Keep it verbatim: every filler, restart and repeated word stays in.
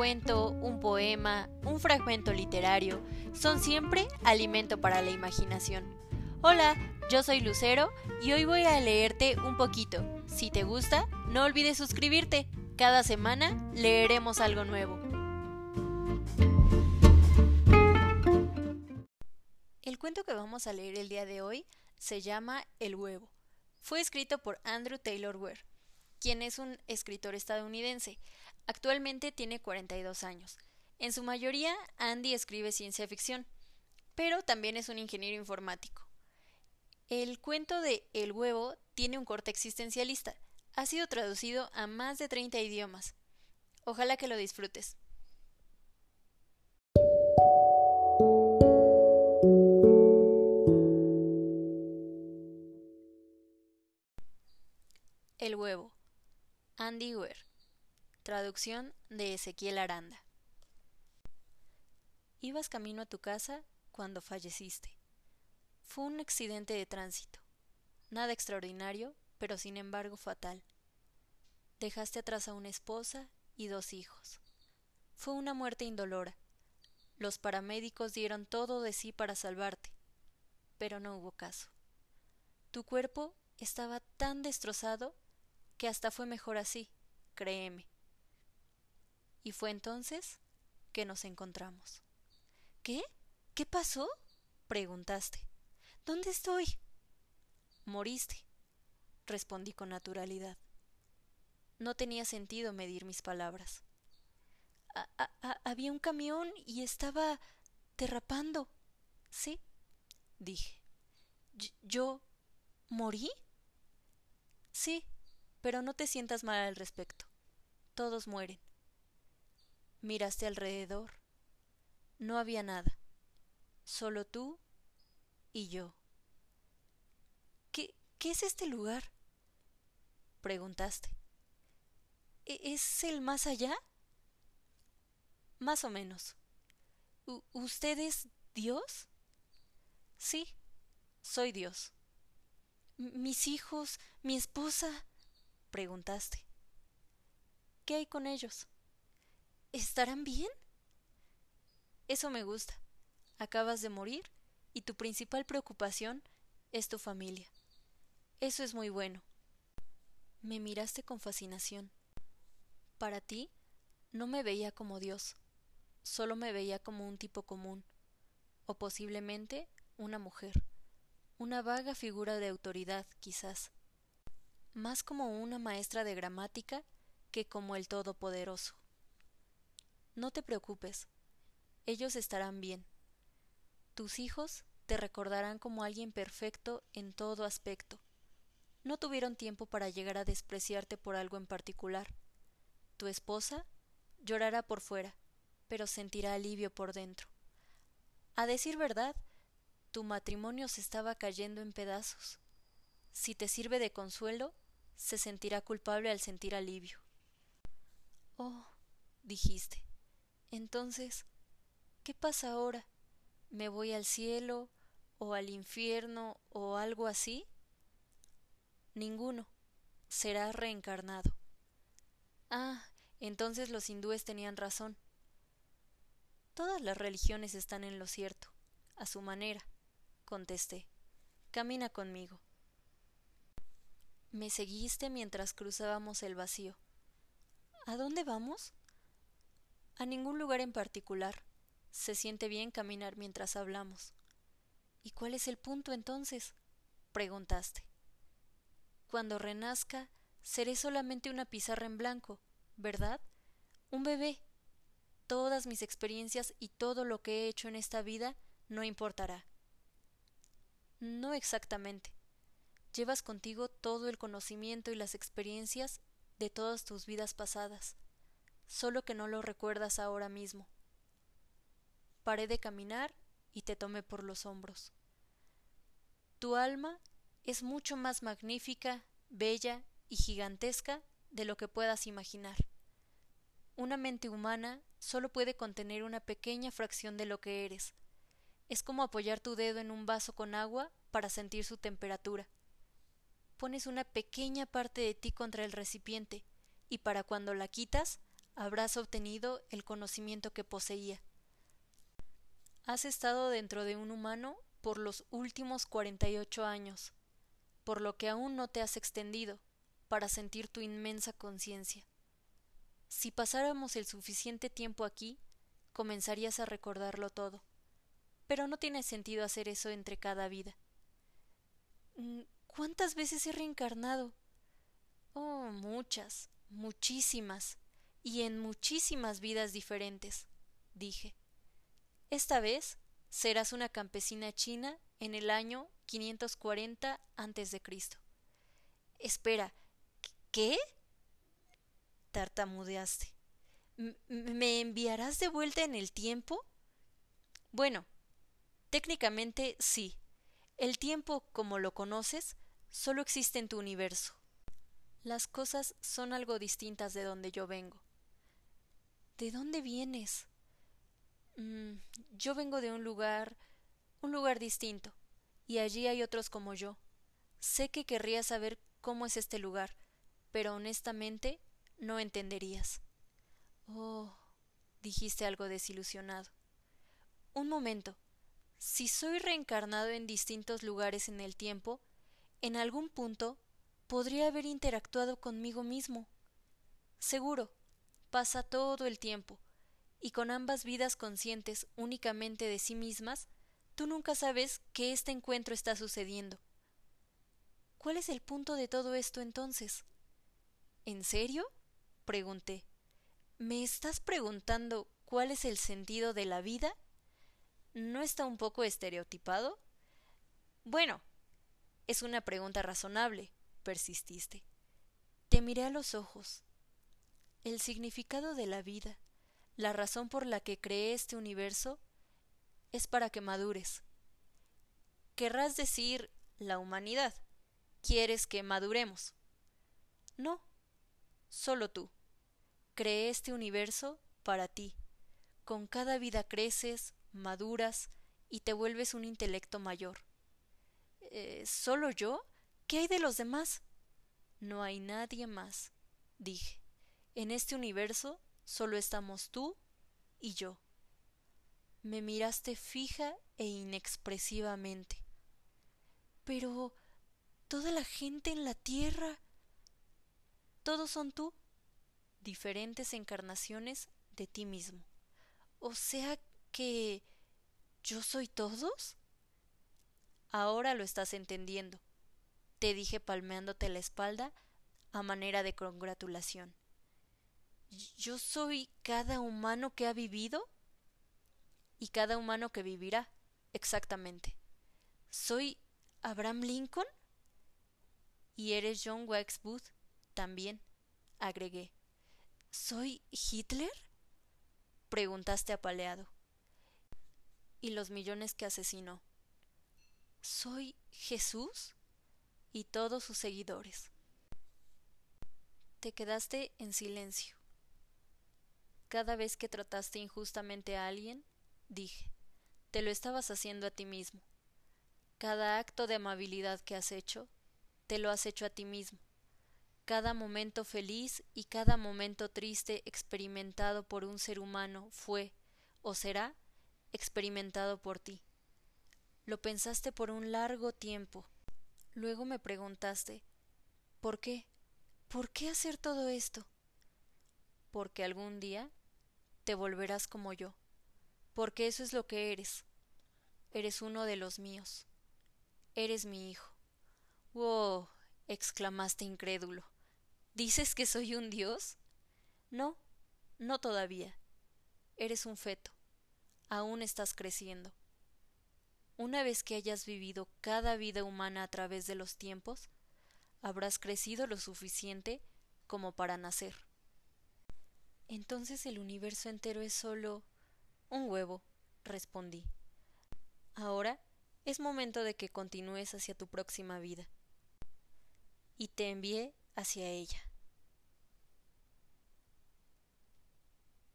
cuento, un poema, un fragmento literario, son siempre alimento para la imaginación. Hola, yo soy Lucero y hoy voy a leerte un poquito. Si te gusta, no olvides suscribirte. Cada semana leeremos algo nuevo. El cuento que vamos a leer el día de hoy se llama El huevo. Fue escrito por Andrew Taylor Ware, quien es un escritor estadounidense. Actualmente tiene cuarenta y dos años. En su mayoría, Andy escribe ciencia ficción, pero también es un ingeniero informático. El cuento de El huevo tiene un corte existencialista. Ha sido traducido a más de treinta idiomas. Ojalá que lo disfrutes. El huevo. Andy Weir. Traducción de Ezequiel Aranda. Ibas camino a tu casa cuando falleciste. Fue un accidente de tránsito. Nada extraordinario, pero sin embargo fatal. Dejaste atrás a una esposa y dos hijos. Fue una muerte indolora. Los paramédicos dieron todo de sí para salvarte, pero no hubo caso. Tu cuerpo estaba tan destrozado que hasta fue mejor así, créeme. Y fue entonces que nos encontramos. ¿Qué? ¿Qué pasó?, preguntaste. ¿Dónde estoy? Moriste, respondí con naturalidad. No tenía sentido medir mis palabras. A, a, a, había un camión y estaba derrapando. ¿Sí?, dije. ¿Yo morí? Sí, pero no te sientas mal al respecto. Todos mueren. Miraste alrededor. No había nada. Solo tú y yo. ¿Qué, qué es este lugar?, preguntaste. ¿Es el más allá? Más o menos. ¿Usted es Dios? Sí, soy Dios. ¿Mis hijos, mi esposa?, preguntaste. ¿Qué hay con ellos? ¿Estarán bien? Eso me gusta. Acabas de morir y tu principal preocupación es tu familia. Eso es muy bueno. Me miraste con fascinación. Para ti, no me veía como Dios. Solo me veía como un tipo común, o posiblemente una mujer. Una vaga figura de autoridad, quizás. Más como una maestra de gramática que como el Todopoderoso. No te preocupes. Ellos estarán bien. Tus hijos te recordarán como alguien perfecto en todo aspecto. No tuvieron tiempo para llegar a despreciarte por algo en particular. Tu esposa llorará por fuera, pero sentirá alivio por dentro. A decir verdad, tu matrimonio se estaba cayendo en pedazos. Si te sirve de consuelo, se sentirá culpable al sentir alivio. Oh, dijiste. Entonces, ¿qué pasa ahora? ¿Me voy al cielo o al infierno o algo así? Ninguno. Será reencarnado. Ah, entonces los hindúes tenían razón. Todas las religiones están en lo cierto, a su manera, contesté. Camina conmigo. Me seguiste mientras cruzábamos el vacío. ¿A dónde vamos? A ningún lugar en particular. Se siente bien caminar mientras hablamos. ¿Y cuál es el punto entonces?, preguntaste. Cuando renazca, seré solamente una pizarra en blanco, ¿verdad? Un bebé. Todas mis experiencias y todo lo que he hecho en esta vida no importará. No exactamente. Llevas contigo todo el conocimiento y las experiencias de todas tus vidas pasadas, solo que no lo recuerdas ahora mismo. Paré de caminar y te tomé por los hombros. Tu alma es mucho más magnífica, bella y gigantesca de lo que puedas imaginar. Una mente humana solo puede contener una pequeña fracción de lo que eres. Es como apoyar tu dedo en un vaso con agua para sentir su temperatura. Pones una pequeña parte de ti contra el recipiente y para cuando la quitas, habrás obtenido el conocimiento que poseía. Has estado dentro de un humano por los últimos cuarenta y ocho años, por lo que aún no te has extendido para sentir tu inmensa conciencia. Si pasáramos el suficiente tiempo aquí, comenzarías a recordarlo todo, pero no tiene sentido hacer eso entre cada vida. ¿Cuántas veces he reencarnado? Oh, muchas, muchísimas, y en muchísimas vidas diferentes, dije. Esta vez serás una campesina china en el año quinientos cuarenta antes de Cristo. Espera, ¿qué? Tartamudeaste. ¿Me enviarás de vuelta en el tiempo? Bueno, técnicamente sí. El tiempo, como lo conoces, solo existe en tu universo. Las cosas son algo distintas de donde yo vengo. ¿De dónde vienes? Mm, yo vengo de un lugar, un lugar distinto, y allí hay otros como yo. Sé que querrías saber cómo es este lugar, pero honestamente no entenderías. Oh, dijiste algo desilusionado. Un momento. Si soy reencarnado en distintos lugares en el tiempo, en algún punto podría haber interactuado conmigo mismo. Seguro, pasa todo el tiempo, y con ambas vidas conscientes únicamente de sí mismas, tú nunca sabes que este encuentro está sucediendo. ¿Cuál es el punto de todo esto entonces? ¿En serio? Pregunté. ¿Me estás preguntando cuál es el sentido de la vida? ¿No está un poco estereotipado? Bueno, es una pregunta razonable. Persististe. Te miré a los ojos. El significado de la vida, la razón por la que creé este universo, es para que madures. Querrás decir la humanidad. ¿Quieres que maduremos? No, solo tú. Creé este universo para ti. Con cada vida creces, maduras y te vuelves un intelecto mayor. Eh, ¿Solo yo? ¿Qué hay de los demás? No hay nadie más, dije. En este universo solo estamos tú y yo. Me miraste fija e inexpresivamente. Pero toda la gente en la tierra... Todos son tú, diferentes encarnaciones de ti mismo. O sea que... ¿yo soy todos? Ahora lo estás entendiendo, te dije palmeándote la espalda a manera de congratulación. ¿Yo soy cada humano que ha vivido? Y cada humano que vivirá, exactamente. ¿Soy Abraham Lincoln? Y eres John Wilkes Booth, también, agregué. ¿Soy Hitler? Preguntaste apaleado. Y los millones que asesinó. ¿Soy Jesús? Y todos sus seguidores. Te quedaste en silencio. Cada vez que trataste injustamente a alguien, dije, te lo estabas haciendo a ti mismo. Cada acto de amabilidad que has hecho, te lo has hecho a ti mismo. Cada momento feliz y cada momento triste experimentado por un ser humano fue, o será, experimentado por ti. Lo pensaste por un largo tiempo. Luego me preguntaste, ¿por qué? ¿Por qué hacer todo esto? Porque algún día te volverás como yo, porque eso es lo que eres. Eres uno de los míos. Eres mi hijo. ¡Wow! Exclamaste incrédulo. ¿Dices que soy un dios? No, no todavía. Eres un feto. Aún estás creciendo. Una vez que hayas vivido cada vida humana a través de los tiempos, habrás crecido lo suficiente como para nacer. Entonces el universo entero es solo un huevo, respondí. Ahora es momento de que continúes hacia tu próxima vida. Y te envié hacia ella.